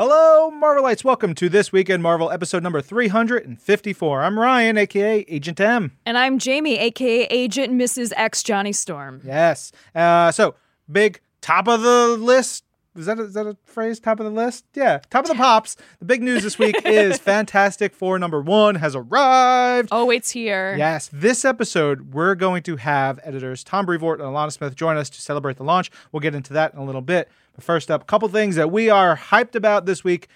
Hello, Marvelites. Welcome to This Week in Marvel, episode number 354. I'm Ryan, a.k.a. Agent M. And I'm Jamie, a.k.a. Agent Mrs. X Johnny Storm. Yes. So, big top of the list. Is that a phrase? Top of the list? Yeah. Top of the pops. The big news this week is Fantastic Four #1 has arrived. Oh, it's here. Yes. This episode, we're going to have editors Tom Brevoort and Alanna Smith join us to celebrate the launch. We'll get into that in a little bit. But first up, a couple things that we are hyped about this week,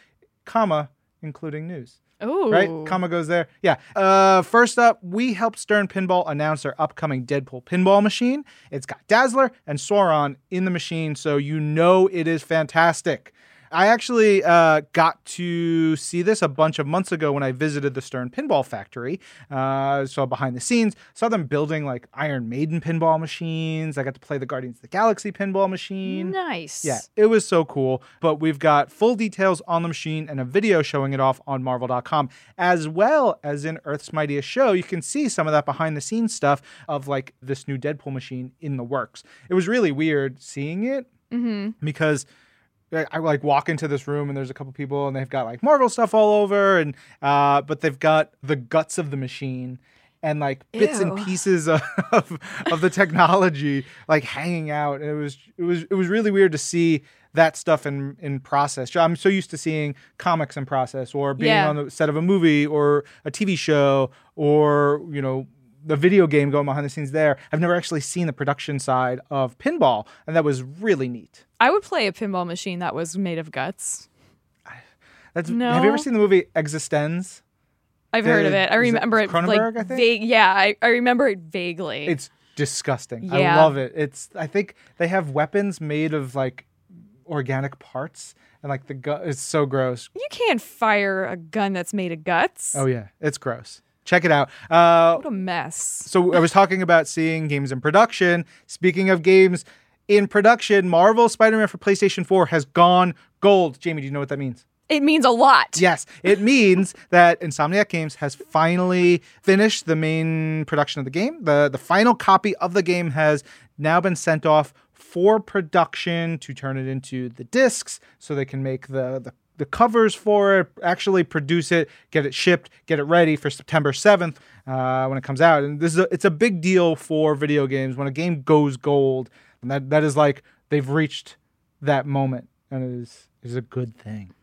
including news. Oh. Right? Comma goes there. Yeah. First up, we helped Stern Pinball announce their upcoming Deadpool pinball machine. It's got Dazzler and Sauron in the machine, so you know it is fantastic. I actually got to see this a bunch of months ago when I visited the Stern Pinball Factory. So behind the scenes, saw them building like Iron Maiden pinball machines. I got to play the Guardians of the Galaxy pinball machine. Nice. Yeah, it was so cool. But we've got full details on the machine and a video showing it off on Marvel.com, as well as in Earth's Mightiest Show. You can see some of that behind the scenes stuff of like this new Deadpool machine in the works. It was really weird seeing it because I like walk into this room and there's a couple people and they've got like Marvel stuff all over and but they've got the guts of the machine and like bits and pieces of the technology like hanging out. And it was really weird to see that stuff in process. I'm so used to seeing comics in process or being on the set of a movie or a TV show or, you know, the video game going behind the scenes there. I've never actually seen the production side of pinball, and that was really neat. I would play a pinball machine that was made of guts. No. Have you ever seen the movie Existenz? I've heard of it. I remember it. Cronenberg, I think? I remember it vaguely. It's disgusting. Yeah. I love it. I think they have weapons made of, like, organic parts, and, like, the gut is so gross. You can't fire a gun that's made of guts. Oh, yeah. It's gross. Check it out. What a mess. So I was talking about seeing games in production. Speaking of games in production, Marvel Spider-Man for PlayStation 4 has gone gold. Jamie, do you know what that means? It means a lot. Yes. It means that Insomniac Games has finally finished the main production of the game. The final copy of the game has now been sent off for production to turn it into the discs so they can make the covers for it, actually produce it, get it shipped, get it ready for September 7th when it comes out. And it's a big deal for video games when a game goes gold. And that is like they've reached that moment. And it is a good thing.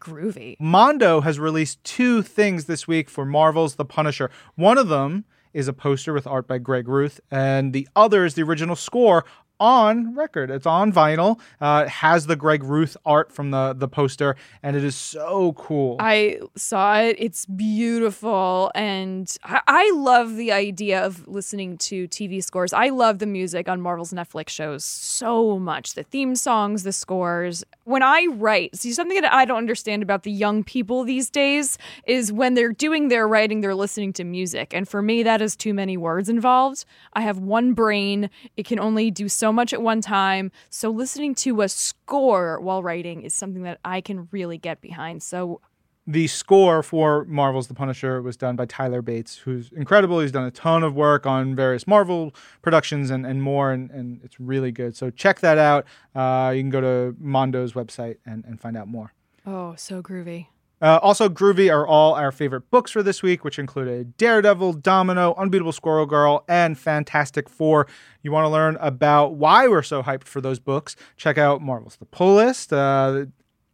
Groovy. Mondo has released two things this week for Marvel's The Punisher. One of them is a poster with art by Greg Ruth. And the other is the original score on record. It's on vinyl. It has the Greg Ruth art from the poster, and it is so cool. I saw it. It's beautiful, and I love the idea of listening to TV scores. I love the music on Marvel's Netflix shows so much. The theme songs, the scores. When I write, see, something that I don't understand about the young people these days is when they're doing their writing, they're listening to music, and for me, that is too many words involved. I have one brain. It can only do so much at one time. So listening to a score while writing is something that I can really get behind. So the score for Marvel's The Punisher was done by Tyler Bates, who's incredible. He's done a ton of work on various Marvel productions and more, and it's really good. So check that out. You can go to Mondo's website and find out more. Oh, so groovy. Also groovy are all our favorite books for this week, which included Daredevil, Domino, Unbeatable Squirrel Girl, and Fantastic Four. You want to learn about why we're so hyped for those books? Check out Marvel's The Pull List.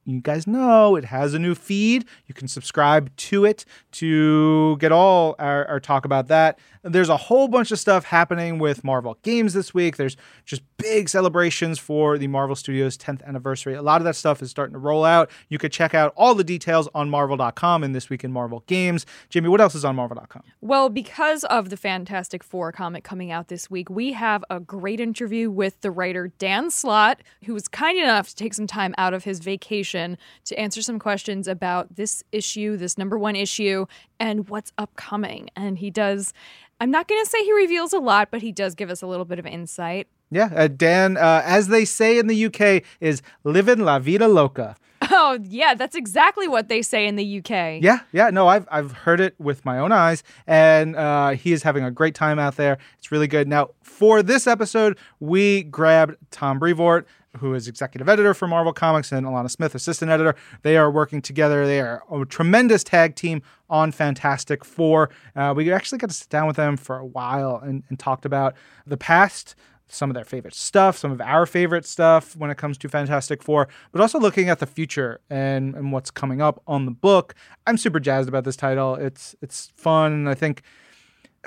You guys know it has a new feed. You can subscribe to it to get all our talk about that. There's a whole bunch of stuff happening with Marvel Games this week. There's just big celebrations for the Marvel Studios 10th anniversary. A lot of that stuff is starting to roll out. You could check out all the details on Marvel.com and This Week in Marvel Games. Jamie, what else is on Marvel.com? Well, because of the Fantastic Four comic coming out this week, we have a great interview with the writer Dan Slott, who was kind enough to take some time out of his vacation to answer some questions about this issue, this #1 issue, and what's upcoming. And he does, I'm not going to say he reveals a lot, but he does give us a little bit of insight. Yeah, Dan, as they say in the UK, is living la vida loca. Oh, yeah, that's exactly what they say in the UK. Yeah, no, I've heard it with my own eyes, and he is having a great time out there. It's really good. Now, for this episode, we grabbed Tom Brevoort, who is executive editor for Marvel Comics, and Alanna Smith, assistant editor. They are working together. They are a tremendous tag team on Fantastic Four. We actually got to sit down with them for a while and talked about the past, some of their favorite stuff, some of our favorite stuff when it comes to Fantastic Four, but also looking at the future and what's coming up on the book. I'm super jazzed about this title. It's fun, and I think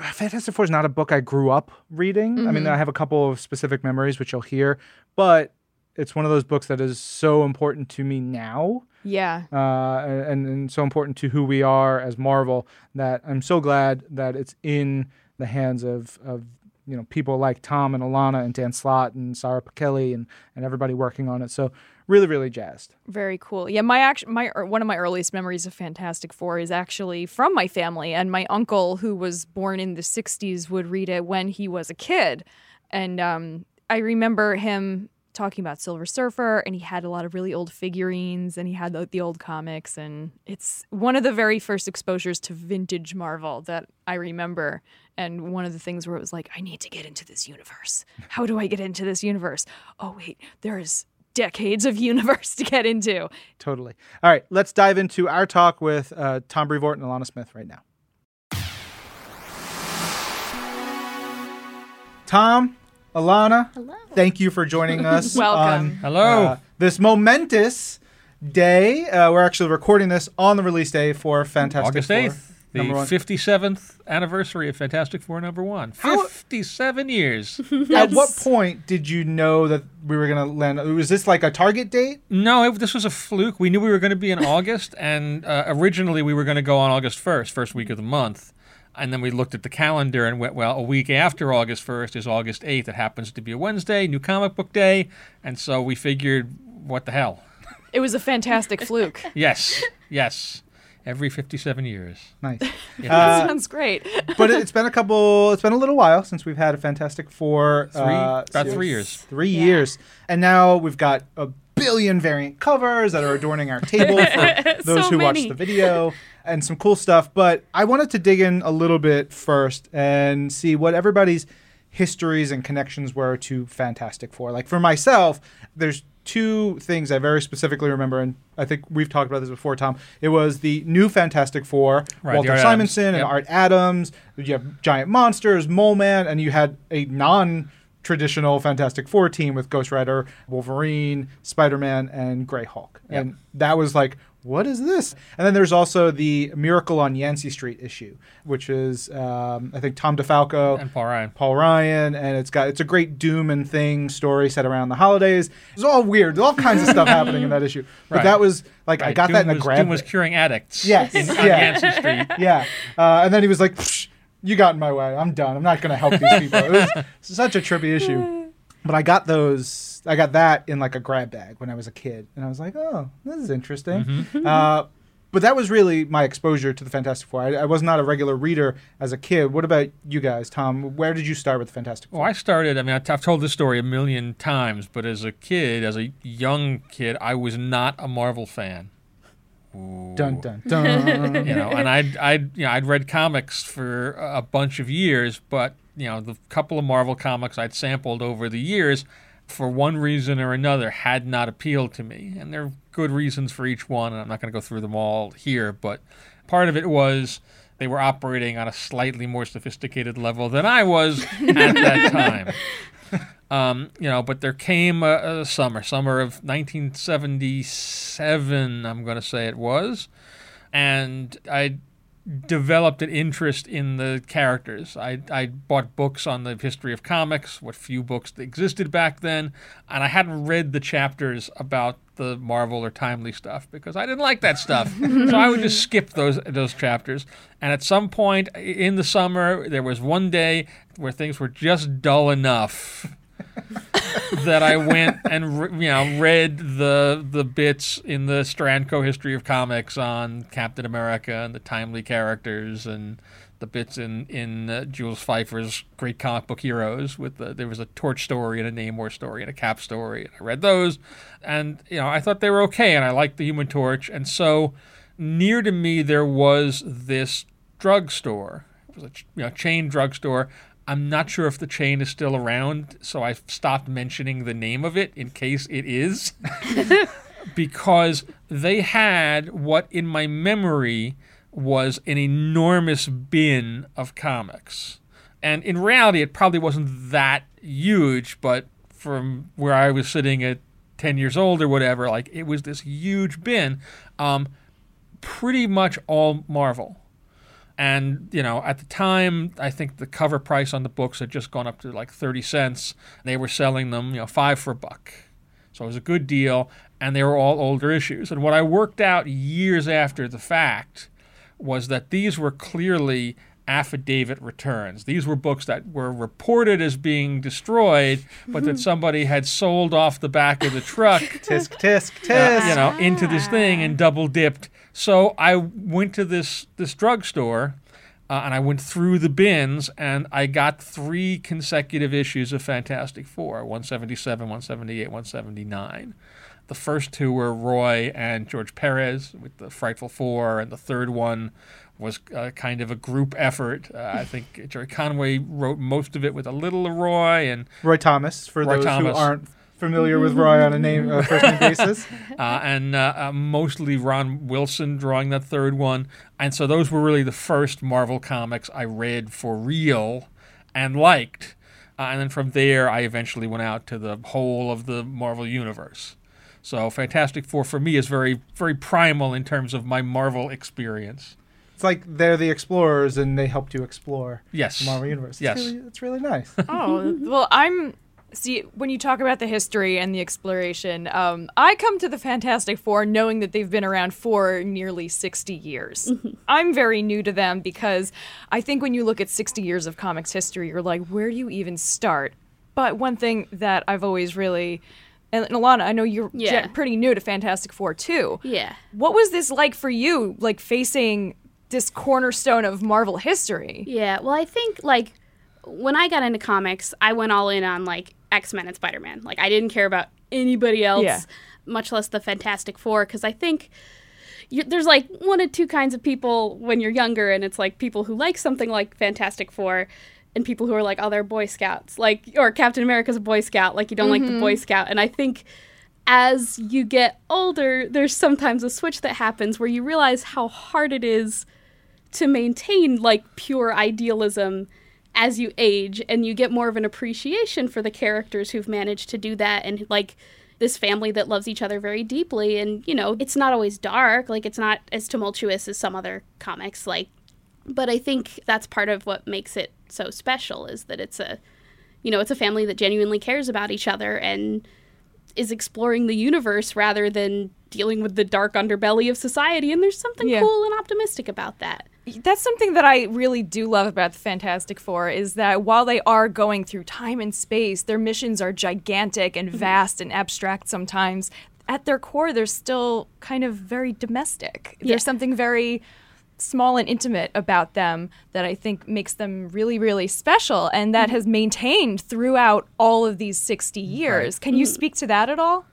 Fantastic Four is not a book I grew up reading. Mm-hmm. I mean, I have a couple of specific memories, which you'll hear, but it's one of those books that is so important to me now. Yeah. And so important to who we are as Marvel that I'm so glad that it's in the hands of you know, people like Tom and Alanna and Dan Slott and Sarah Pichelli and everybody working on it. So really, really jazzed. Very cool. Yeah, one of my earliest memories of Fantastic Four is actually from my family. And my uncle, who was born in the 60s, would read it when he was a kid. And I remember him talking about Silver Surfer, and he had a lot of really old figurines, and he had the old comics. And it's one of the very first exposures to vintage Marvel that I remember. And one of the things where it was like, I need to get into this universe. How do I get into this universe? Oh, wait, there is decades of universe to get into. Totally. All right, let's dive into our talk with Tom Brevoort and Alanna Smith right now. Tom, Alanna, hello. Thank you for joining us. Welcome. On this momentous day. We're actually recording this on the release day for Fantastic August 4. 8th. The 57th anniversary of Fantastic Four number one. 57 years. At what point did you know that we were going to land? Was this like a target date? No, this was a fluke. We knew we were going to be in August, and originally we were going to go on August 1st, first week of the month. And then we looked at the calendar and went, well, a week after August 1st is August 8th. It happens to be a Wednesday, new comic book day. And so we figured, what the hell? It was a fantastic fluke. Yes. Every 57 years. Nice. Yeah. That sounds great. But it's been a little while since we've had a Fantastic Four. About 3 years. 3 years. And now we've got a billion variant covers that are adorning our table for those who watch the video and some cool stuff. But I wanted to dig in a little bit first and see what everybody's histories and connections were to Fantastic Four. Like for myself, there's two things I very specifically remember, and I think we've talked about this before, Tom. It was the new Fantastic Four, right, Walter Simonson and Art Adams. You have Giant Monsters, Mole Man, and you had a non-traditional Fantastic Four team with Ghost Rider, Wolverine, Spider-Man, and Grey Hulk. Yep. And that was like, what is this? And then there's also the Miracle on Yancey Street issue, which is, I think, Tom DeFalco. And Paul Ryan. And it's a great doom and thing story set around the holidays. It's all weird. There's all kinds of stuff happening in that issue. But that was, like, right. I got doom that in a grab. Doom was curing addicts. Yes. On Yancey Street. Yeah. And then he was like, you got in my way. I'm done. I'm not going to help these people. It was such a trippy issue. But I got those. I got that in like a grab bag when I was a kid, and I was like, "Oh, this is interesting." Mm-hmm. But that was really my exposure to the Fantastic Four. I was not a regular reader as a kid. What about you guys, Tom? Where did you start with the Fantastic Four? Well, I started. I mean, I've told this story a million times, but as a kid, as a young kid, I was not a Marvel fan. Ooh. Dun dun dun. You know, and I'd read comics for a bunch of years, but. You know, the couple of Marvel comics I'd sampled over the years, for one reason or another, had not appealed to me. And there are good reasons for each one, and I'm not going to go through them all here. But part of it was they were operating on a slightly more sophisticated level than I was at that time. You know, but there came a summer of 1977, I'm going to say it was, and I developed an interest in the characters. I bought books on the history of comics, what few books existed back then, and I hadn't read the chapters about the Marvel or Timely stuff because I didn't like that stuff. So I would just skip those chapters. And at some point in the summer, there was one day where things were just dull enough that I went and read the bits in the Stranco history of comics on Captain America and the Timely characters, and the bits in Jules Pfeiffer's Great Comic Book Heroes. There was a Torch story and a Namor story and a Cap story, and I read those, and I thought they were okay, and I liked the Human Torch, and so near to me there was this drugstore. It was a chain drugstore. I'm not sure if the chain is still around, so I've stopped mentioning the name of it in case it is, because they had what in my memory was an enormous bin of comics. And in reality, it probably wasn't that huge, but from where I was sitting at 10 years old or whatever, like, it was this huge bin, pretty much all Marvel. And, you know, at the time, I think the cover price on the books had just gone up to like 30 cents. They were selling them, you know, $5 for $1. So it was a good deal. And they were all older issues. And what I worked out years after the fact was that these were clearly affidavit returns. These were books that were reported as being destroyed, but that somebody had sold off the back of the truck, tisk, tisk, tisk, you know, into this thing and double dipped. So I went to this drugstore, and I went through the bins, and I got 3 consecutive issues of Fantastic Four, 177, 178, 179. The first 2 were Roy and George Perez with the Frightful Four, and the third one was kind of a group effort. I think Jerry Conway wrote most of it with a little of Roy. And Roy Thomas, for Roy those Thomas. Who aren't familiar with Roy on a name first-name basis. And mostly Ron Wilson drawing that third one. And so those were really the first Marvel comics I read for real and liked. And then from there, I eventually went out to the whole of the Marvel Universe. So Fantastic Four for me is very, very primal in terms of my Marvel experience. It's like they're the explorers and they helped you explore the Marvel Universe. Yes. It's really nice. Oh, well, see, when you talk about the history and the exploration, I come to the Fantastic Four knowing that they've been around for nearly 60 years. Mm-hmm. I'm very new to them because I think when you look at 60 years of comics history, you're like, where do you even start? But one thing that I've always really... And Alanna, I know you're pretty new to Fantastic Four, too. Yeah. What was this like for you, like, facing this cornerstone of Marvel history? Yeah, well, I think, like, when I got into comics, I went all in on, like, X-Men and Spider-Man. Like, I didn't care about anybody else, much less the Fantastic Four, because I think there's, like, one of two kinds of people when you're younger, and it's, like, people who like something like Fantastic Four, and people who are like, oh, they're Boy Scouts, like, or Captain America's a Boy Scout, like, you don't like the Boy Scout. And I think as you get older, there's sometimes a switch that happens where you realize how hard it is to maintain, like, pure idealism as you age, and you get more of an appreciation for the characters who've managed to do that, and, like, this family that loves each other very deeply. And, you know, it's not always dark, like, it's not as tumultuous as some other comics, like, but I think that's part of what makes it so special, is that it's a, you know, it's a family that genuinely cares about each other and is exploring the universe rather than dealing with the dark underbelly of society. And there's something cool and optimistic about that. That's something that I really do love about the Fantastic Four, is that while they are going through time and space, their missions are gigantic and vast and abstract sometimes. At their core, they're still kind of very domestic. Yeah. There's something very small and intimate about them that I think makes them really, really special, and that has maintained throughout all of these 60 years. Right. Can you speak to that at all?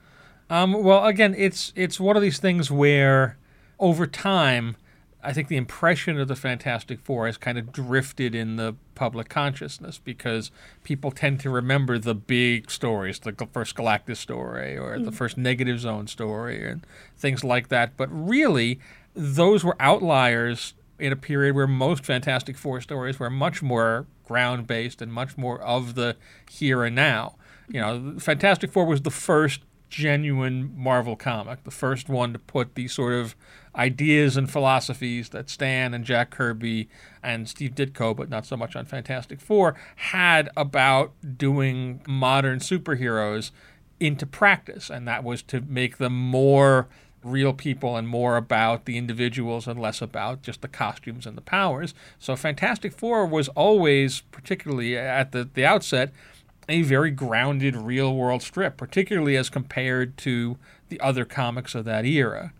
Well, again, it's one of these things where over time, I think the impression of the Fantastic Four has kind of drifted in the public consciousness, because people tend to remember the big stories, the first Galactus story or the first Negative Zone story and things like that. But really, those were outliers in a period where most Fantastic Four stories were much more ground-based and much more of the here and now. You know, Fantastic Four was the first genuine Marvel comic, the first one to put these sort of ideas and philosophies that Stan and Jack Kirby and Steve Ditko, but not so much on Fantastic Four, had about doing modern superheroes into practice. And that was to make them more real people and more about the individuals and less about just the costumes and the powers. So Fantastic Four was always, particularly at the outset, a very grounded real-world strip, particularly as compared to the other comics of that era.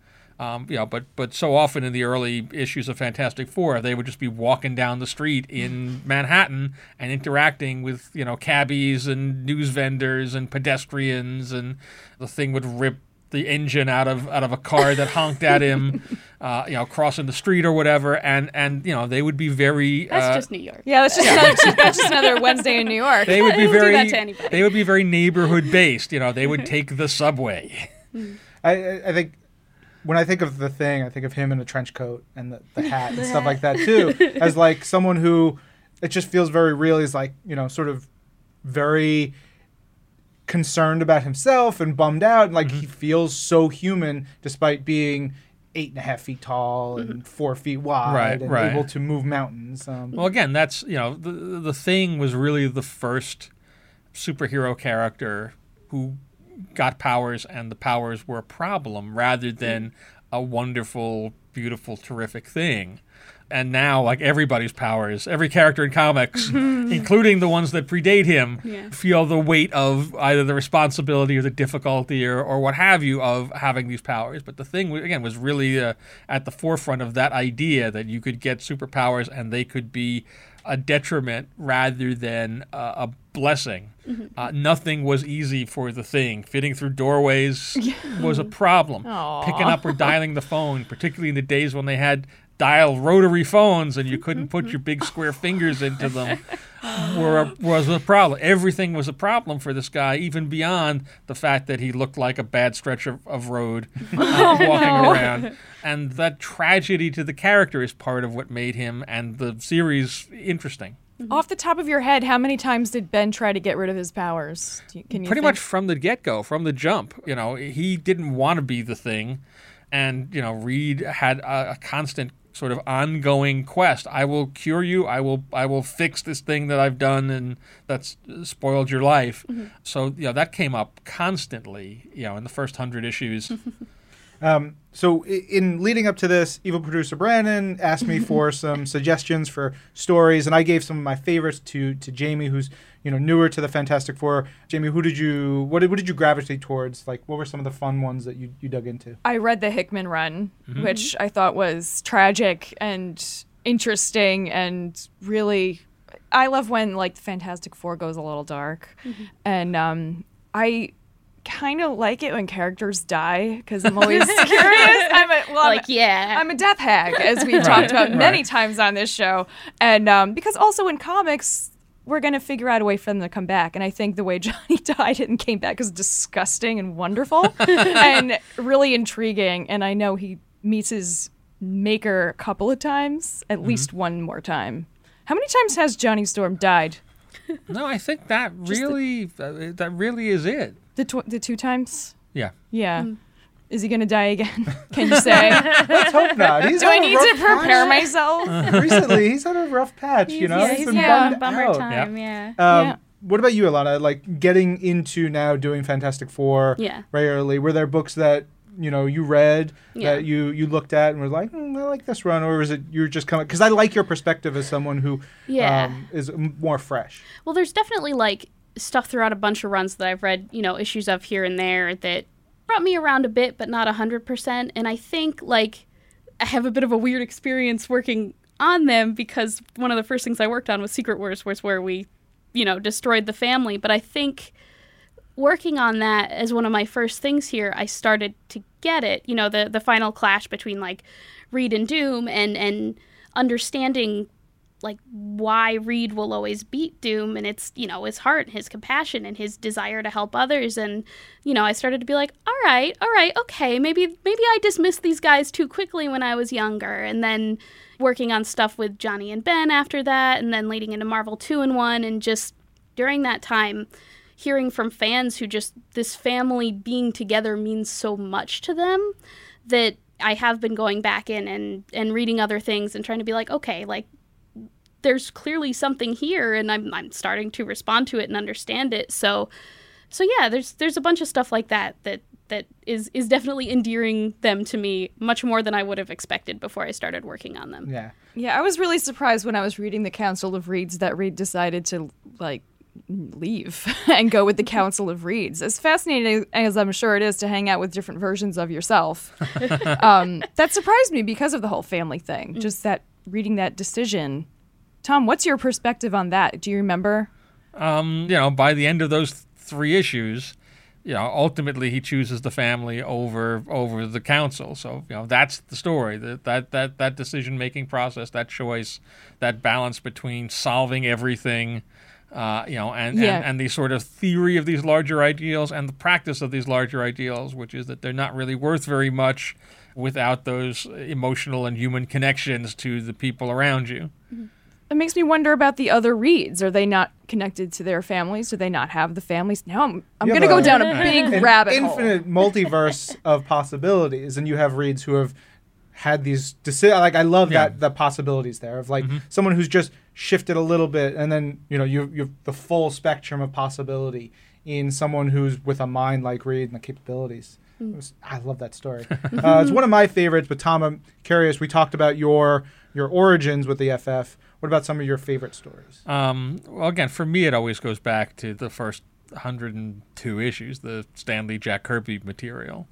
You know, but so often in the early issues of Fantastic Four, they would just be walking down the street in Manhattan and interacting with, you know, cabbies and news vendors and pedestrians, and the thing would rip the engine out of a car that honked at him, crossing the street or whatever, and they would be very. That's just New York. Yeah, that's just another Wednesday in New York. They would be very neighborhood based. They would take the subway. I think when I think of The Thing, I think of him in a trench coat and the hat and stuff like that too, as like someone who it just feels very real. He's like sort of very concerned about himself and bummed out, and like he feels so human despite being 8.5 feet tall and 4 feet wide, and able to move mountains. Well, again, that's the Thing was really the first superhero character who got powers, and the powers were a problem rather than a wonderful, beautiful, terrific thing. And now, like, everybody's powers, every character in comics, including the ones that predate him, feel the weight of either the responsibility or the difficulty or what have you of having these powers. But The Thing, again, was really at the forefront of that idea that you could get superpowers and they could be a detriment rather than a blessing. Nothing was easy for The Thing. Fitting through doorways was a problem. Aww. Picking up or dialing the phone, particularly in the days when they had dial rotary phones and you couldn't put your big square fingers into them, was a problem. Everything was a problem for this guy, even beyond the fact that he looked like a bad stretch of road around. And that tragedy to the character is part of what made him and the series interesting. Off the top of your head, how many times did Ben try to get rid of his powers? Pretty much from the get-go, from the jump. He didn't want to be The Thing. And, Reed had a constant sort of ongoing quest. I will cure you. I will fix this thing that I've done and that's spoiled your life. So, that came up constantly, in the first 100 issues. So in leading up to this, evil producer Brandon asked me for some suggestions for stories, and I gave some of my favorites to Jamie, who's newer to the Fantastic Four. Jamie, what did you gravitate towards? Like, what were some of the fun ones that you dug into? I read the Hickman run, which I thought was tragic and interesting, and really, I love when like the Fantastic Four goes a little dark, and I kind of like it when characters die because I'm always curious. I'm a death hag, as we've talked about many times on this show, and because also in comics we're going to figure out a way for them to come back, and I think the way Johnny died and came back is disgusting and wonderful and really intriguing, and I know he meets his maker a couple of times, at least one more time. How many times has Johnny Storm died? No, I think that really that really is it. The two times? Yeah. Yeah. Is he going to die again? Can you say? Let's hope not. Do I need to prepare myself? Recently, he's had a rough patch, He's been bummed out. Time, What about you, Alanna? Like, getting into now doing Fantastic Four regularly, were there books that, you read that you looked at and were like, I like this run, or was it you're just coming? Because I like your perspective as someone who is more fresh. Well, there's definitely, like, stuff throughout a bunch of runs that I've read, issues of here and there that brought me around a bit, but not 100%. And I think, like, I have a bit of a weird experience working on them because one of the first things I worked on was Secret Wars, was where we, destroyed the family. But I think working on that as one of my first things here, I started to get it, the final clash between, like, Reed and Doom and understanding, like, why Reed will always beat Doom, and it's, his heart, his compassion, and his desire to help others, and, I started to be like, all right, okay, maybe I dismissed these guys too quickly when I was younger, and then working on stuff with Johnny and Ben after that, and then leading into Marvel 2-in-1, and just during that time, hearing from fans who just, this family being together means so much to them, that I have been going back in and reading other things and trying to be like, okay, like, there's clearly something here, and I'm starting to respond to it and understand it. So yeah, there's a bunch of stuff like that is definitely endearing them to me much more than I would have expected before I started working on them. Yeah. Yeah, I was really surprised when I was reading the Council of Reeds that Reed decided to like leave and go with the Council of Reeds. As fascinating as I'm sure it is to hang out with different versions of yourself, that surprised me because of the whole family thing. Just that reading that decision. Tom, what's your perspective on that? Do you remember? By the end of those three issues, you know, ultimately he chooses the family over the council. So, you know, that's the story. That decision-making process, that choice, that balance between solving everything, and the sort of theory of these larger ideals and the practice of these larger ideals, which is that they're not really worth very much without those emotional and human connections to the people around you. Mm-hmm. It makes me wonder about the other Reeds. Are they not connected to their families? Do they not have the families? Now I'm going to go down a big rabbit hole. An infinite multiverse of possibilities, and you have Reeds who have had these decisions. Like, I love that the possibilities there of like someone who's just shifted a little bit, and then you have the full spectrum of possibility in someone who's with a mind like Reed and the capabilities. I love that story. It's one of my favorites. But Tom, I'm curious. We talked about your origins with the FF. What about some of your favorite stories? Well, again, for me, it always goes back to the first 102 issues, the Stan Lee, Jack Kirby material.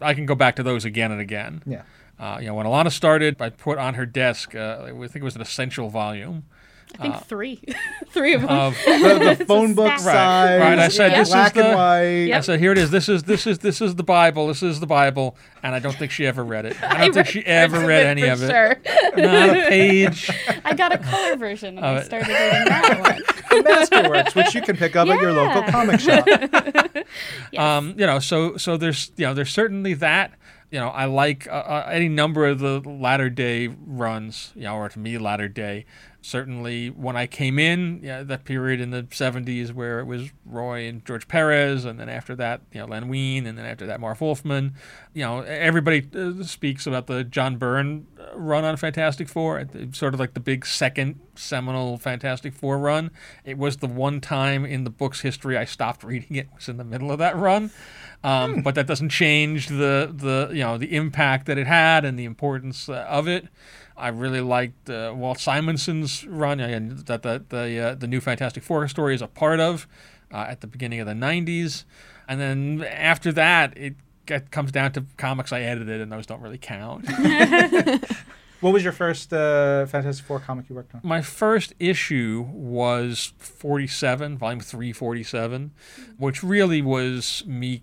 I can go back to those again and again. Yeah. When Alanna started, I put on her desk, I think it was an essential volume. I think three. Three of them. The phone book size. Right. I said, this black is and white. Yep. I said, here it is. This is the Bible. This is the Bible. And I don't think she ever read it. I don't think she ever read any of it. Sure. Not a page. I got a color version and I started reading that one. Masterworks, which you can pick up at your local comic shop. Yes. So there's certainly that. I like any number of the latter day runs, or to me, latter day. Certainly when I came in, that period in the 70s where it was Roy and George Perez, and then after that, Len Wein, and then after that, Marv Wolfman. Everybody speaks about the John Byrne run on Fantastic Four, sort of like the big second seminal Fantastic Four run. It was the one time in the book's history I stopped reading it, was in the middle of that run. But that doesn't change the impact that it had and the importance of it. I really liked Walt Simonson's run, and that the new Fantastic Four story is a part of at the beginning of the 90s. And then after that, it comes down to comics I edited, and those don't really count. What was your first Fantastic Four comic you worked on? My first issue was 47, volume 347, which really was me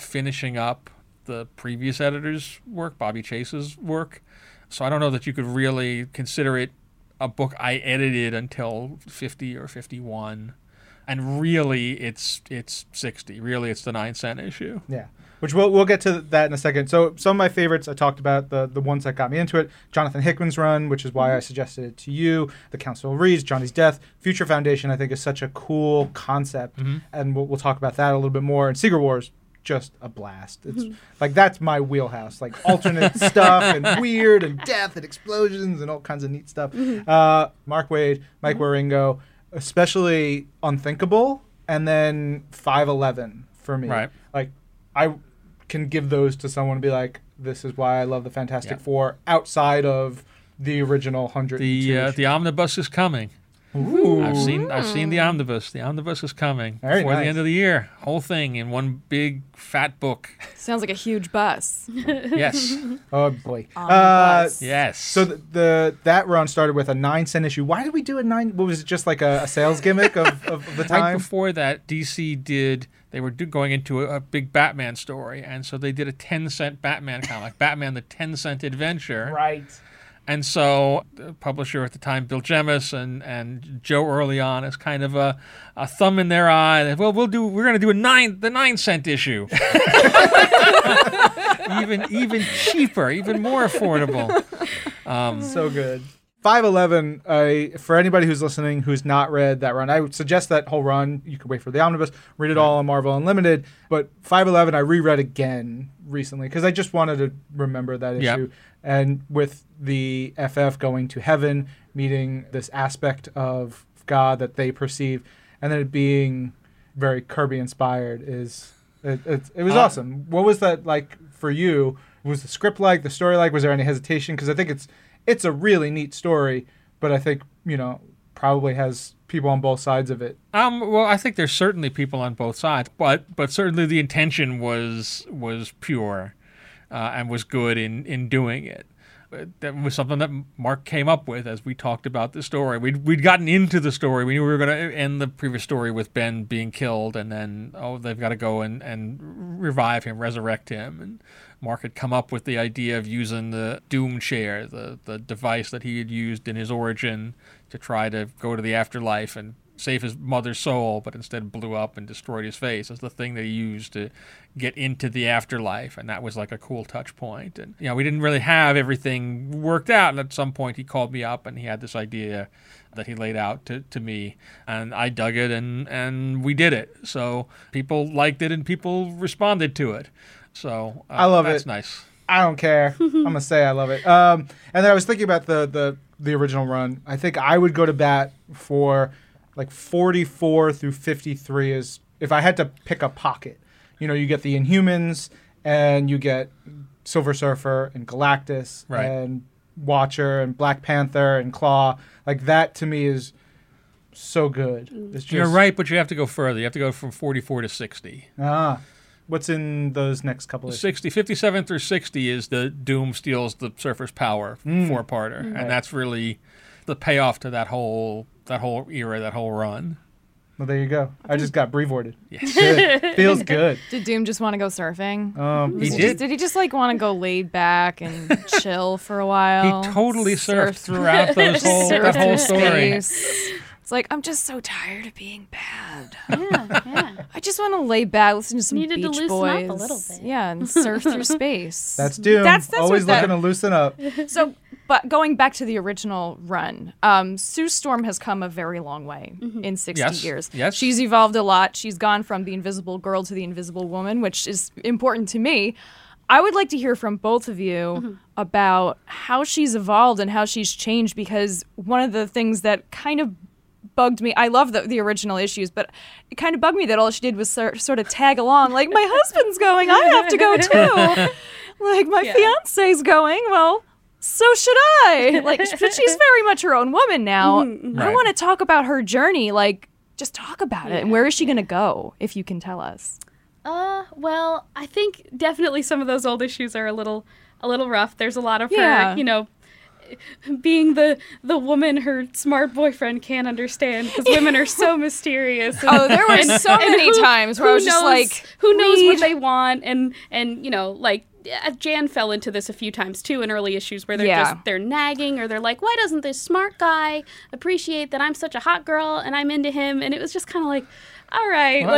finishing up the previous editor's work, Bobby Chase's work. So I don't know that you could really consider it a book I edited until 50 or 51. And really, it's 60. Really, it's the 9-cent issue. Yeah, which we'll get to that in a second. So some of my favorites I talked about, the ones that got me into it. Jonathan Hickman's run, which is why I suggested it to you. The Council of Reeds, Johnny's Death. Future Foundation, I think, is such a cool concept. Mm-hmm. And we'll talk about that a little bit more. And Secret Wars. Just a blast. It's like, that's my wheelhouse, like alternate stuff and weird and death and explosions and all kinds of neat stuff. Mark Waid, Mike Waringo, especially Unthinkable, and then 511 for me. Right. Like, I can give those to someone and be like, this is why I love the Fantastic Four outside of the original 100. The omnibus is coming. Ooh. I've seen the omnibus. The omnibus is coming before the end of the year. Whole thing in one big fat book. Sounds like a huge bus. Yes. Oh boy. Yes. So that run started with a 9-cent issue. Why did we do a 9? Was it just like a sales gimmick of the time? Right before that, DC did. They were going into a big Batman story, and so they did a 10-cent Batman comic, Batman the 10-cent Adventure. Right. And so the publisher at the time, Bill Jemis, and Joe early on, is kind of a thumb in their eye. That, we're going to do the 9-cent issue. even cheaper, even more affordable. So good. 511, for anybody who's listening who's not read that run, I would suggest that whole run. You could wait for the omnibus, read it all on Marvel Unlimited. But 511 I reread again recently because I just wanted to remember that issue. Yep. And with the FF going to heaven, meeting this aspect of God that they perceive, and then it being very Kirby-inspired it was awesome. What was that like for you? Was the script like, the story like? Was there any hesitation? Because I think it's a really neat story, but I think, probably has people on both sides of it. Well, I think there's certainly people on both sides, but certainly the intention was pure and was good in doing it. That was something that Mark came up with as we talked about the story. We'd gotten into the story. We knew we were going to end the previous story with Ben being killed, and then, they've got to go and revive him, resurrect him. And Mark had come up with the idea of using the Doom Chair, the device that he had used in his origin to try to go to the afterlife and save his mother's soul, but instead blew up and destroyed his face. That's the thing they used to get into the afterlife, and that was like a cool touch point. And we didn't really have everything worked out, and at some point he called me up and he had this idea that he laid out to me, and I dug it, and we did it. So people liked it and people responded to it. So I love it. That's nice. I don't care. I'm gonna say I love it. And then I was thinking about the original run. I think I would go to bat for like 44 through 53 is, if I had to pick a pocket, you get the Inhumans and you get Silver Surfer and Galactus and Watcher and Black Panther and Claw. Like, that to me is so good. It's just, you're right, but you have to go further. You have to go from 44 to 60. Ah. What's in those next couple of 60, 57 through 60 is the Doom steals the Surfer's power four-parter. Mm. And that's really the payoff to that whole era, that whole run. Well, there you go. I just got Brevoorted. Yes. Good. Feels good. Did Doom just want to go surfing? Did he just want to go laid back and chill for a while? He totally surfed throughout that whole story. It's like, I'm just so tired of being bad. Yeah. I just want to lay back, listen to some Beach Boys. Needed to loosen up a little bit. Yeah, and surf through space. That's Doom. That's always looking to loosen up. So, but going back to the original run, Sue Storm has come a very long way in 60 years. Yes. She's evolved a lot. She's gone from the Invisible Girl to the Invisible Woman, which is important to me. I would like to hear from both of you about how she's evolved and how she's changed, because one of the things that kind of bugged me. I love the original issues, but it kind of bugged me that all she did was sort of tag along, like, my husband's going, I have to go too. Like, my fiance's going, well, so should I. Like, she's very much her own woman now. Mm-hmm. Right. I want to talk about her journey. Like, just talk about it. And where is she going to go, if you can tell us? Well, I think definitely some of those old issues are a little rough. There's a lot of her, being the woman her smart boyfriend can't understand, because women are so mysterious. And, there were so many times where I was just like, who knows what they want, and Jan fell into this a few times too in early issues, where they're nagging, or they're like, why doesn't this smart guy appreciate that I'm such a hot girl and I'm into him? And it was just kind of like, all right. Well,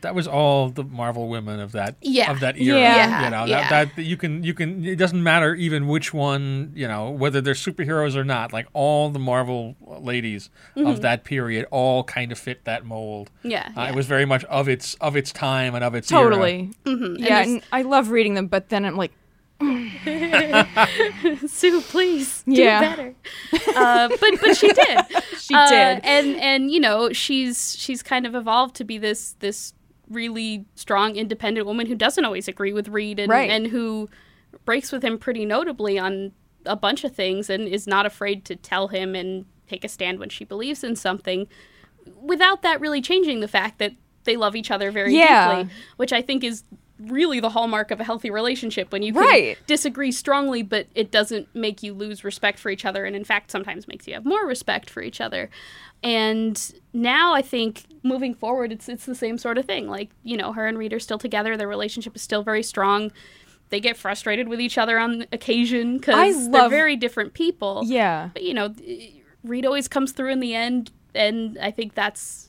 that was all the Marvel women of that era. Yeah. That you can. It doesn't matter even which one, whether they're superheroes or not. Like, all the Marvel ladies of that period all kind of fit that mold. Yeah, It was very much of its time and of its era. Totally. Mm-hmm. Yeah, and I love reading them, but then I'm like, Sue, please do better. But she did. She did. And she's kind of evolved to be this really strong, independent woman who doesn't always agree with Reed and who breaks with him pretty notably on a bunch of things, and is not afraid to tell him and take a stand when she believes in something, without that really changing the fact that they love each other very deeply, which I think is really the hallmark of a healthy relationship, when you can disagree strongly, but it doesn't make you lose respect for each other, and in fact sometimes makes you have more respect for each other. And now I think moving forward, it's the same sort of thing. Like, her and Reed are still together, their relationship is still very strong. They get frustrated with each other on occasion, because they're very different people. Yeah. But Reed always comes through in the end, and I think that's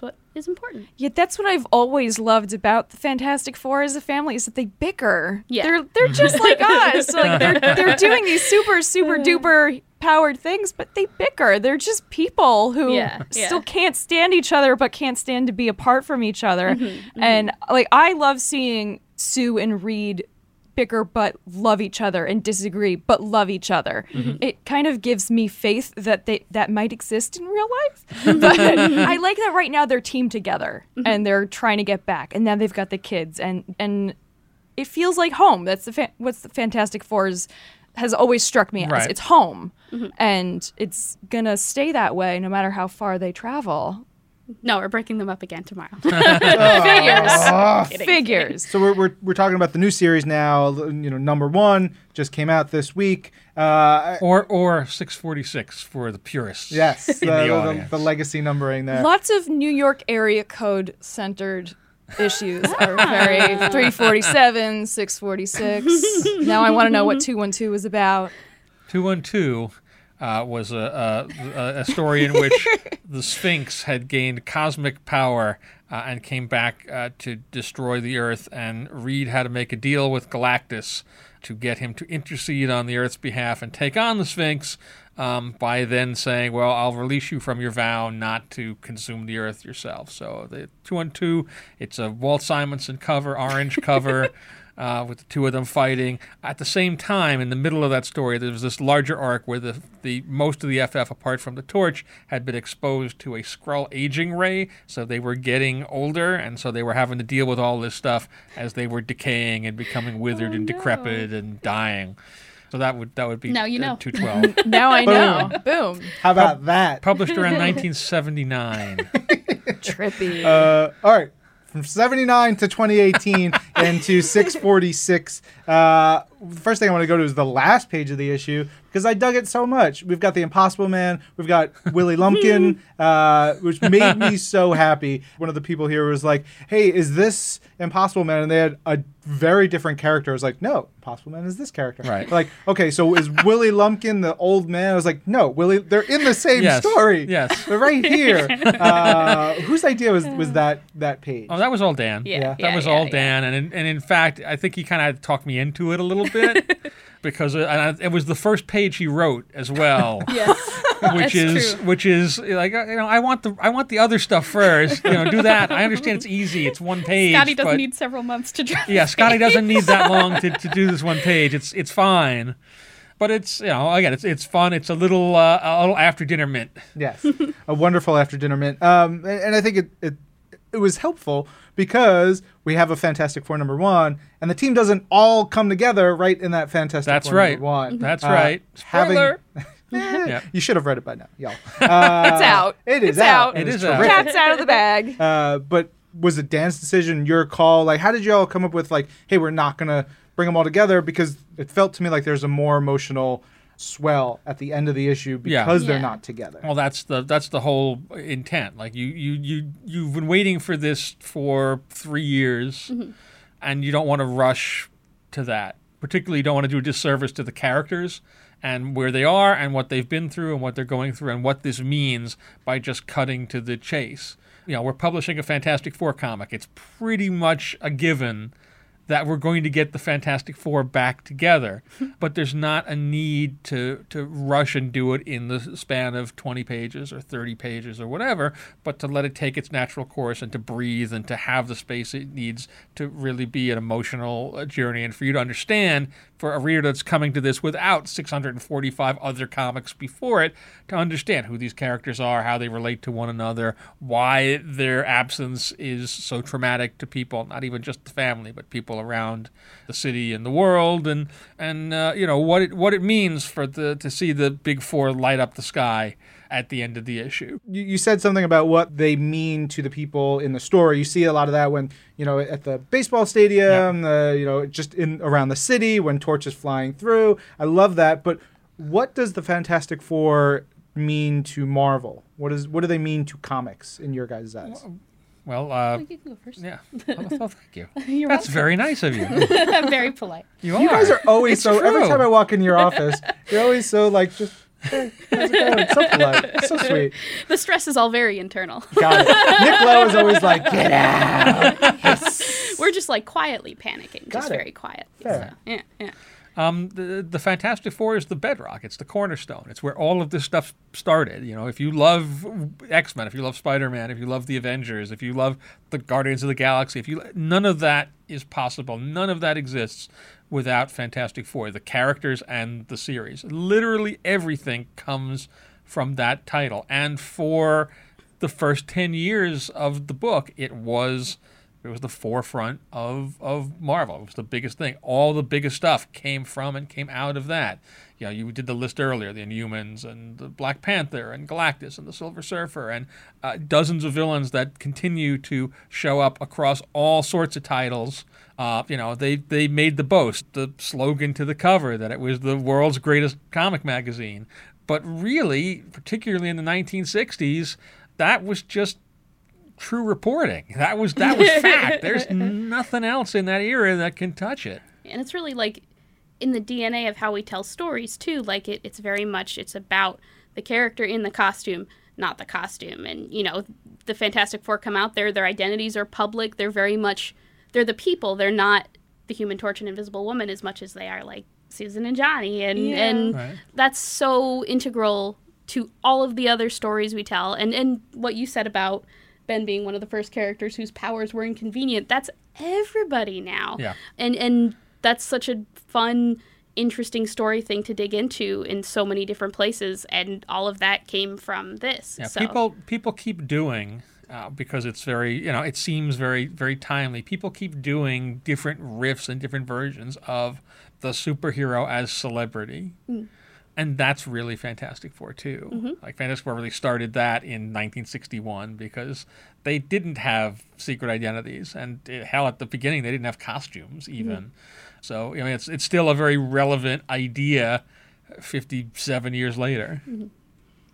what is important. Yeah, that's what I've always loved about the Fantastic Four as a family, is that they bicker. Yeah. They're just like us. Like, they're doing these super, super duper powered things, but they bicker. They're just people who still can't stand each other, but can't stand to be apart from each other. Mm-hmm, and I love seeing Sue and Reed bicker but love each other, and disagree but love each other. Mm-hmm. It kind of gives me faith that that might exist in real life. But I like that right now they're teamed together, and they're trying to get back, and now they've got the kids, and it feels like home. That's what's the Fantastic Four's has always struck me as. Right. It's home, and it's gonna stay that way no matter how far they travel. No, we're breaking them up again tomorrow. Figures. So we're talking about the new series now. You know, number one just came out this week. Or 646 for the purists. Yes, the legacy numbering there. Lots of New York area code centered issues are very 347, 646. Now I want to know what 212 is about. 212. Was a story in which the Sphinx had gained cosmic power and came back to destroy the Earth, and Reed had to make a deal with Galactus to get him to intercede on the Earth's behalf and take on the Sphinx by then saying, well, I'll release you from your vow not to consume the Earth yourself. So the 212, it's a Walt Simonson cover, orange cover. With the two of them fighting. At the same time, in the middle of that story, there was this larger arc where the most of the FF, apart from the Torch, had been exposed to a Skrull aging ray, so they were getting older, and so they were having to deal with all this stuff as they were decaying and becoming withered and decrepit and dying. So that would be 212. Now I know. Boom. How about that? Published around 1979. Trippy. All right. From 79 to 2018 and to 646. The first thing I want to go to is the last page of the issue because I dug it so much. We've got the Impossible Man. We've got Willie Lumpkin, which made me so happy. One of the people here was like, hey, is this Impossible Man? And they had a very different character. I was like, no, Impossible Man is this character. Right. Like, okay, so is Willie Lumpkin the old man? I was like, no, Willie, they're in the same story. Yes. They're right here. Whose idea was that page? Oh, that was all Dan. Yeah, that was all Dan. Yeah. And in fact, I think he kind of talked me into it a little bit because it was the first page he wrote as well. Yes. Which is like, you know, I want the other stuff first. You know, do that. I understand it's easy. It's one page. Scotty doesn't need several months to draw. Yeah, Scotty doesn't need that long to do this one page. It's fine. But it's, you know, again, it's fun. It's a little after dinner mint. Yes. A wonderful after dinner mint. And I think it was helpful because we have a Fantastic Four number one, and the team doesn't all come together right in that Fantastic Four number one. That's right. Spoiler. Yep. You should have read it by now, y'all. It's out. It is out. It is out. Cat's out of the bag. But was it Dan's decision, your call? Like, how did y'all come up with, like, hey, we're not going to bring them all together? Because it felt to me like there's a more emotional swell at the end of the issue because they're not together. Well, that's the whole intent. Like you've been waiting for this for 3 years, and you don't want to rush to that. Particularly, you don't want to do a disservice to the characters and where they are and what they've been through and what they're going through and what this means by just cutting to the chase. You know, we're publishing a Fantastic Four comic. It's pretty much a given that we're going to get the Fantastic Four back together. But there's not a need to rush and do it in the span of 20 pages or 30 pages or whatever, but to let it take its natural course and to breathe and to have the space it needs to really be an emotional journey and for you to understand, for a reader that's coming to this without 645 other comics before it, to understand who these characters are, how they relate to one another, why their absence is so traumatic to people, not even just the family, but people around the city and the world, and you know what it means to see the Big Four light up the sky at the end of the issue. You said something about what they mean to the people in the story. You see a lot of that when, you know, at the baseball stadium, just in around the city when Torch is flying through. I love that. But what does the Fantastic Four mean to Marvel? What do they mean to comics in your guys' eyes? Well, you can go first. Yeah. Oh, thank you. That's welcome. Very nice of you. I'm very polite. You guys are always true. Every time I walk into your office, you're always so like just. Hey, how's it going? So polite, so sweet. The stress is all very internal. Got it. Nick Lowe is always like, get out. Yes. We're just like quietly panicking, very quiet. So, yeah. The Fantastic Four is the bedrock. It's the cornerstone. It's where all of this stuff started. You know, if you love X-Men, if you love Spider-Man, if you love the Avengers, if you love the Guardians of the Galaxy, none of that is possible. None of that exists without Fantastic Four, the characters and the series. Literally everything comes from that title. And for the first 10 years of the book, it was It was the forefront of Marvel. It was the biggest thing. All the biggest stuff came from and came out of that. You know, you did the list earlier, the Inhumans and the Black Panther and Galactus and the Silver Surfer and dozens of villains that continue to show up across all sorts of titles. You know, they made the boast, the slogan to the cover, that it was the world's greatest comic magazine. But really, particularly in the 1960s, that was just true reporting. That was fact. There's nothing else in that era that can touch it. And it's really like in the DNA of how we tell stories too. Like it's very much, it's about the character in the costume, not the costume. And you know, the Fantastic Four come out there, their identities are public. They're very much, they're the people. They're not the Human Torch and Invisible Woman as much as they are like Susan and Johnny. And right. That's so integral to all of the other stories we tell. And what you said about Ben being one of the first characters whose powers were inconvenient, that's everybody now. Yeah. And that's such a fun, interesting story thing to dig into in so many different places, and all of that came from this. Yeah, so. People keep doing, because it's very, you know, it seems very, very timely, people keep doing different riffs and different versions of the superhero as celebrity. Mm. And that's really Fantastic Four, too. Mm-hmm. Like, Fantastic Four really started that in 1961 because they didn't have secret identities. And hell, at the beginning, they didn't have costumes, even. Mm-hmm. So, I mean, it's still a very relevant idea 57 years later. Mm-hmm.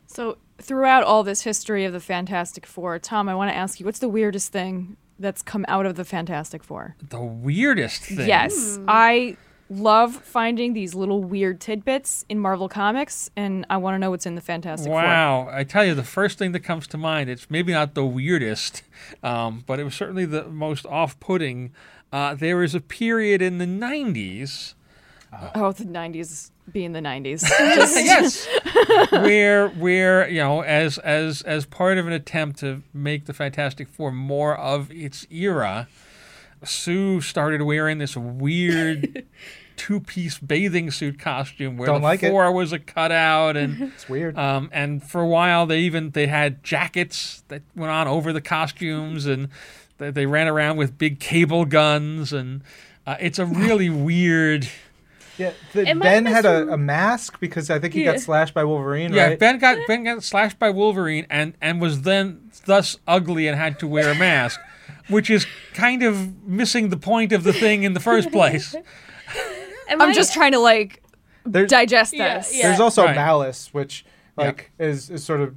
So, throughout all this history of the Fantastic Four, Tom, I want to ask you, what's the weirdest thing that's come out of the Fantastic Four? The weirdest thing? Yes. I love finding these little weird tidbits in Marvel Comics, and I want to know what's in the Fantastic Four. Wow. I tell you, the first thing that comes to mind, it's maybe not the weirdest, but it was certainly the most off-putting. There is a period in the 90s. Oh, the 90s being the 90s. Yes. Where, you know, as part of an attempt to make the Fantastic Four more of its era, Sue started wearing this weird two-piece bathing suit costume where the floor was a cutout, and it's weird. And for a while, they had jackets that went on over the costumes, and they ran around with big cable guns, and it's a really weird. Yeah, Ben had a mask because I think he got slashed by Wolverine. Yeah, right? Ben got slashed by Wolverine, and was then thus ugly and had to wear a mask, which is kind of missing the point of the thing in the first place. I'm just trying to digest this. Yeah. There's also Malice, which is sort of,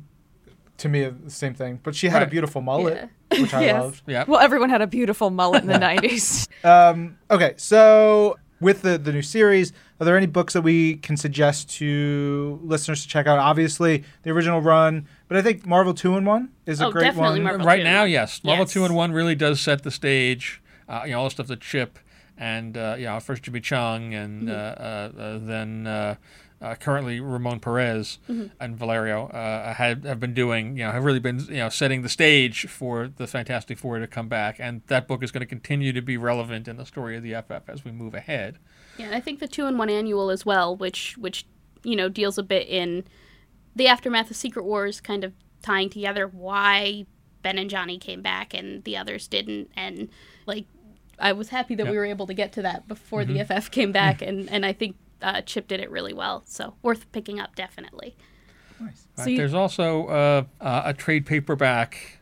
to me, the same thing. But she had a beautiful mullet, which I loved. Yep. Well, everyone had a beautiful mullet in the 90s. Okay, so with the new series, are there any books that we can suggest to listeners to check out? Obviously, the original run, but I think Marvel 2-in-1 is a great one. Marvel right now, yes. Marvel 2-in-1 really does set the stage. You know, all the stuff that Chip and, you know, first Jimmy Chung and then currently Ramon Perez and Valerio have been doing, you know, have really been, you know, setting the stage for the Fantastic Four to come back. And that book is going to continue to be relevant in the story of the FF as we move ahead. Yeah, and I think the 2-in-1 annual as well, which you know, deals a bit in the aftermath of Secret Wars, kind of tying together why Ben and Johnny came back and the others didn't. And, like, I was happy that we were able to get to that before the FF came back, and I think Chip did it really well. So worth picking up, definitely. Nice. So there's also a trade paperback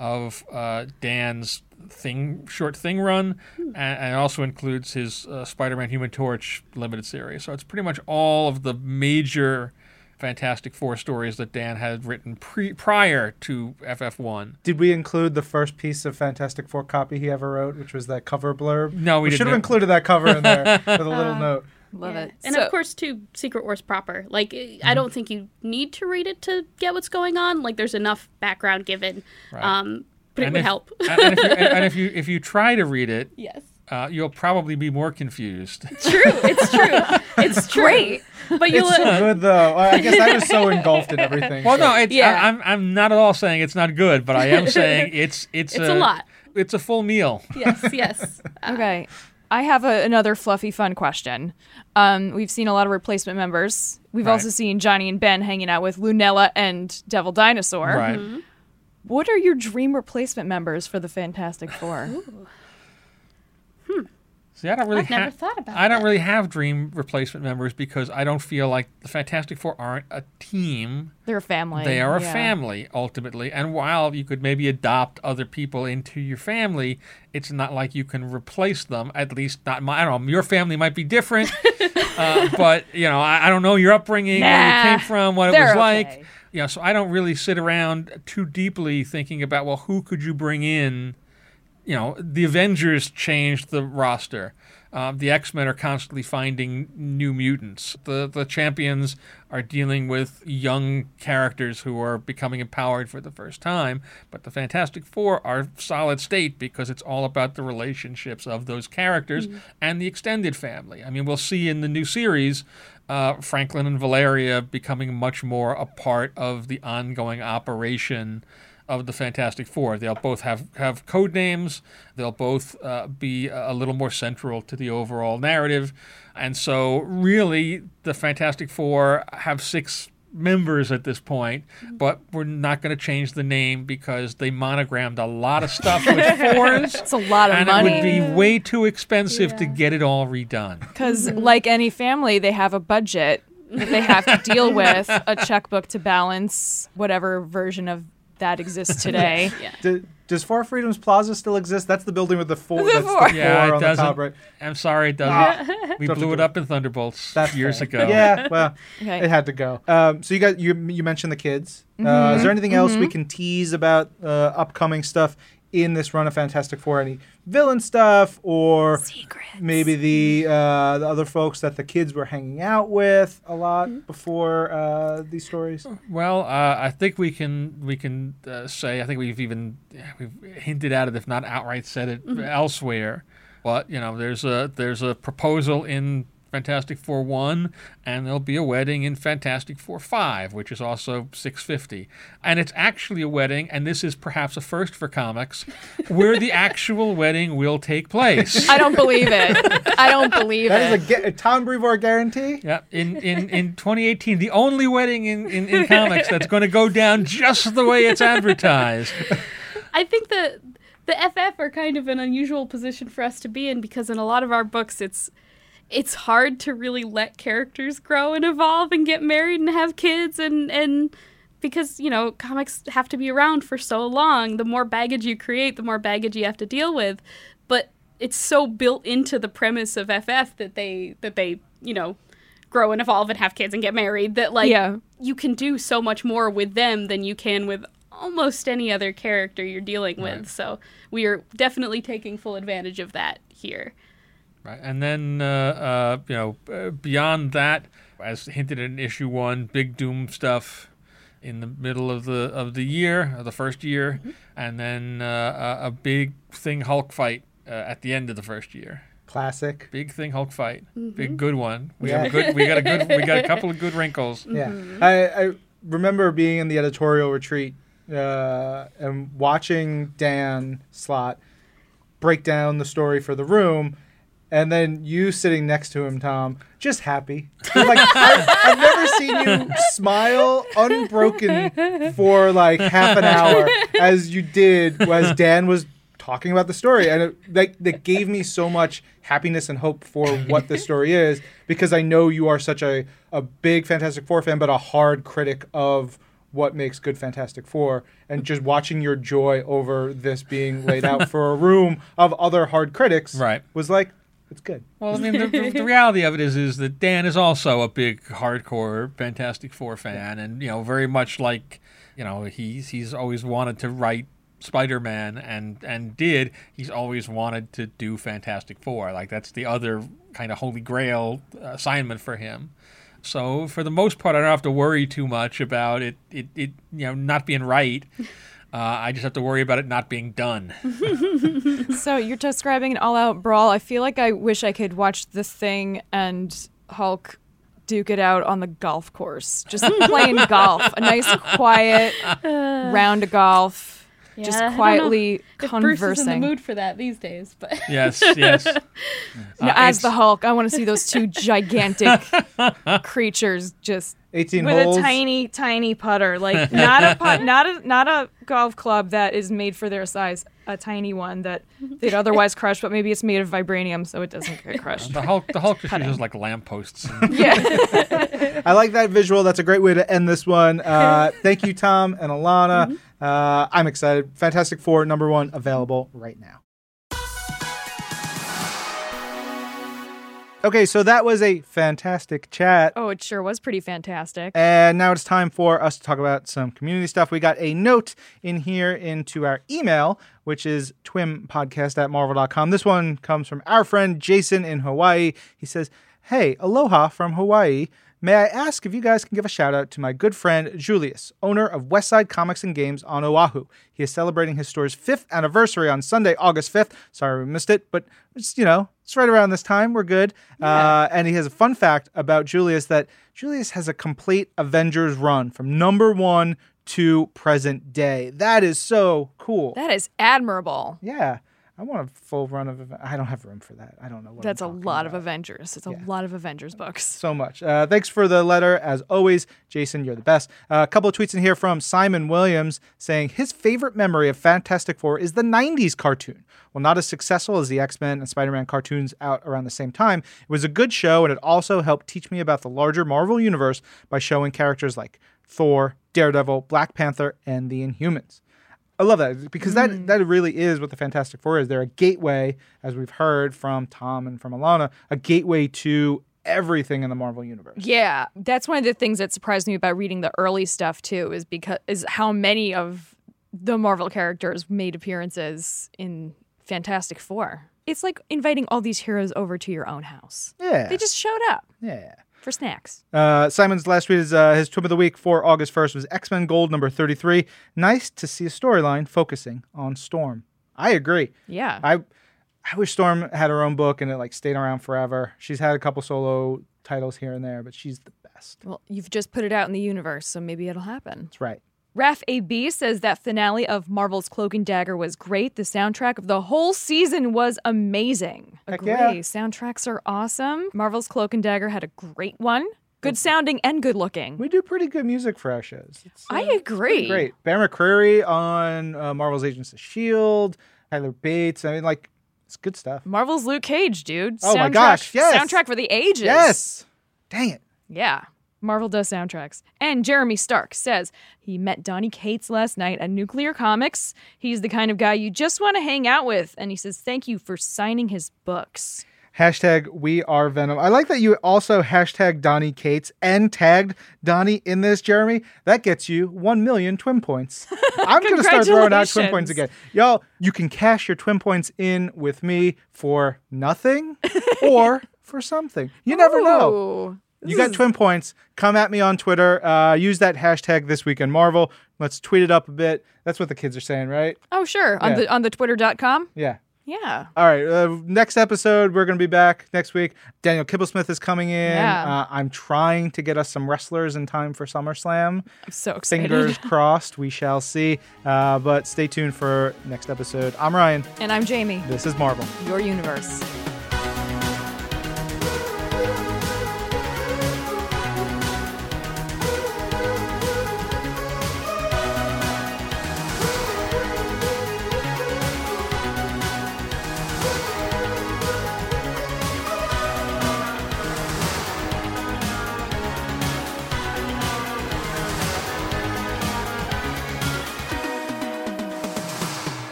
of Dan's short thing run, and also includes his Spider-Man Human Torch limited series. So it's pretty much all of the major Fantastic Four stories that Dan had written prior to FF1. Did we include the first piece of Fantastic Four copy he ever wrote, which was that cover blurb? No, we didn't. We should have included that cover in there with a little note. Love it. And of course, too, Secret Wars proper. Like, I don't think you need to read it to get what's going on. Like, there's enough background given, right. But it would help. and if you try to read it, you'll probably be more confused. It's true. Great. But it's so good, though. I guess I was so engulfed in everything. Well, no, I'm not at all saying it's not good, but I am saying it's a lot. It's a full meal. Yes. Okay. I have another fluffy, fun question. We've seen a lot of replacement members. We've also seen Johnny and Ben hanging out with Lunella and Devil Dinosaur. Right. Mm-hmm. What are your dream replacement members for the Fantastic Four? Ooh. See, I don't really I've never thought about that. I don't really have dream replacement members because I don't feel like the Fantastic Four aren't a team. They're a family. They are a family, ultimately. And while you could maybe adopt other people into your family, it's not like you can replace them, at least not my, I don't know, your family might be different, but, you know, I don't know your upbringing, where you came from, what it was like. Yeah, so I don't really sit around too deeply thinking about, well, who could you bring in? You know, the Avengers changed the roster. The X-Men are constantly finding new mutants. The Champions are dealing with young characters who are becoming empowered for the first time. But the Fantastic Four are solid state because it's all about the relationships of those characters and the extended family. I mean, we'll see in the new series Franklin and Valeria becoming much more a part of the ongoing operation of the Fantastic Four. They'll both have code names. They'll both be a little more central to the overall narrative. And so really the Fantastic Four have 6 members at this point, but we're not going to change the name because they monogrammed a lot of stuff with fours. It's a lot of money. And it would be way too expensive to get it all redone. Because like any family, they have a budget that they have to deal with, a checkbook to balance whatever version of that exists today. Does Four Freedoms Plaza still exist? That's the building with the four. The four on the top, right? I'm sorry, it doesn't. We blew it up in Thunderbolts years ago. Yeah, well, it had to go. So you mentioned the kids. Is there anything else we can tease about upcoming stuff in this run of Fantastic Four? Any villain stuff or secrets? Maybe the other folks that the kids were hanging out with a lot before these stories? Well, I think we can say, I think we've hinted at it, if not outright said it elsewhere. But you know, there's a proposal in Fantastic Four 1, and there'll be a wedding in Fantastic Four 5, which is also 650. And it's actually a wedding, and this is perhaps a first for comics, where the actual wedding will take place. I don't believe it. That is a Tom Brevoort guarantee? Yeah. In 2018, the only wedding in comics that's going to go down just the way it's advertised. I think that the FF are kind of an unusual position for us to be in, because in a lot of our books, it's hard to really let characters grow and evolve and get married and have kids and because, you know, comics have to be around for so long. The more baggage you create, the more baggage you have to deal with. But it's so built into the premise of FF that they you know, grow and evolve and have kids and get married that, like, you can do so much more with them than you can with almost any other character you're dealing with. So we are definitely taking full advantage of that here. Right. And then, you know, beyond that, as hinted in issue 1, big Doom stuff in the middle of the year, or the first year, and then a big Thing Hulk fight at the end of the first year. Classic. Big Thing Hulk fight, big good one. We have good. We got a couple of good wrinkles. Yeah, I remember being in the editorial retreat and watching Dan Slott break down the story for The Room. And then you sitting next to him, Tom, just happy. Like, I've never seen you smile unbroken for like half an hour as you did as Dan was talking about the story. And it, like, that gave me so much happiness and hope for what this story is, because I know you are such a big Fantastic Four fan, but a hard critic of what makes good Fantastic Four, and just watching your joy over this being laid out for a room of other hard critics was like, it's good. Well, I mean, the reality of it is that Dan is also a big, hardcore Fantastic Four fan, and, you know, very much like, you know, he's always wanted to write Spider-Man and did. He's always wanted to do Fantastic Four. Like, that's the other kind of holy grail assignment for him. So, for the most part, I don't have to worry too much about it you know, not being right. I just have to worry about it not being done. So you're describing an all-out brawl. I feel like I wish I could watch The Thing and Hulk duke it out on the golf course. Just playing golf. A nice, quiet round of golf. Yeah, just quietly conversing. Bruce is in the mood for that these days. But yes. As the Hulk, I want to see those two gigantic creatures just 18 with holes. With a tiny, tiny putter. Like, not a golf club that is made for their size. A tiny one that they'd otherwise crush, but maybe it's made of vibranium, so it doesn't get crushed. The Hulk just uses, like, lampposts. Yeah. I like that visual. That's a great way to end this one. Thank you, Tom and Alanna. Mm-hmm. I'm excited. Fantastic Four, number one, available right now. Okay, so that was a fantastic chat. Oh, it sure was pretty fantastic. And now it's time for us to talk about some community stuff. We got a note in here into our email, which is twimpodcast@marvel.com. This one comes from our friend Jason in Hawaii. He says, "Hey, aloha from Hawaii. May I ask if you guys can give a shout-out to my good friend Julius, owner of Westside Comics and Games on Oahu. He is celebrating his store's 5th anniversary on Sunday, August 5th. Sorry we missed it, but it's, you know, it's right around this time. We're good. Yeah. And he has a fun fact about Julius, that Julius has a complete Avengers run from number 1 to present day. That is so cool. That is admirable. Yeah. I want a full run of... I don't have room for that. I don't know what. That's a lot about. Of Avengers. It's a lot of Avengers books. So much. Thanks for the letter, as always. Jason, you're the best. A couple of tweets in here from Simon Williams saying his favorite memory of Fantastic Four is the 90s cartoon. Well, not as successful as the X-Men and Spider-Man cartoons out around the same time. It was a good show, and it also helped teach me about the larger Marvel universe by showing characters like Thor, Daredevil, Black Panther, and the Inhumans. I love that, because that really is what the Fantastic Four is. They're a gateway, as we've heard from Tom and from Alanna, a gateway to everything in the Marvel universe. Yeah, that's one of the things that surprised me about reading the early stuff too, is how many of the Marvel characters made appearances in Fantastic Four. It's like inviting all these heroes over to your own house. Yeah, they just showed up. Yeah. For snacks. Simon's last tweet is his Twip of the Week for August 1st was X-Men Gold number 33. Nice to see a storyline focusing on Storm. I agree. Yeah. I wish Storm had her own book and it like stayed around forever. She's had a couple solo titles here and there, but she's the best. Well, you've just put it out in the universe, so maybe it'll happen. That's right. Raf AB says that finale of Marvel's Cloak and Dagger was great. The soundtrack of the whole season was amazing. Agree. Yeah. Soundtracks are awesome. Marvel's Cloak and Dagger had a great one. Good sounding and good looking. We do pretty good music for our shows. I agree. Great. Bear McCreary on Marvel's Agents of S.H.I.E.L.D., Tyler Bates. I mean, like, it's good stuff. Marvel's Luke Cage, dude. Oh, my gosh, yes. Soundtrack for the ages. Yes. Dang it. Yeah. Marvel does soundtracks. And Jeremy Stark says he met Donny Cates last night at Nuclear Comics. He's the kind of guy you just want to hang out with. And he says, thank you for signing his books. #WeAreVenom. I like that you also hashtag Donny Cates and tagged Donny in this, Jeremy. That gets you 1 million twin points. I'm going to start throwing out twin points again. Y'all, you can cash your twin points in with me for nothing or for something. You never know. You got twin points. Come at me on Twitter. Use that hashtag This Week in Marvel. Let's tweet it up a bit. That's what the kids are saying, right? Oh, sure. Yeah. On the twitter.com? Yeah. Yeah. All right. Next episode, we're going to be back next week. Daniel Kibblesmith is coming in. Yeah. I'm trying to get us some wrestlers in time for SummerSlam. I'm so excited. Fingers crossed. We shall see. But stay tuned for next episode. I'm Ryan. And I'm Jamie. This is Marvel. Your universe.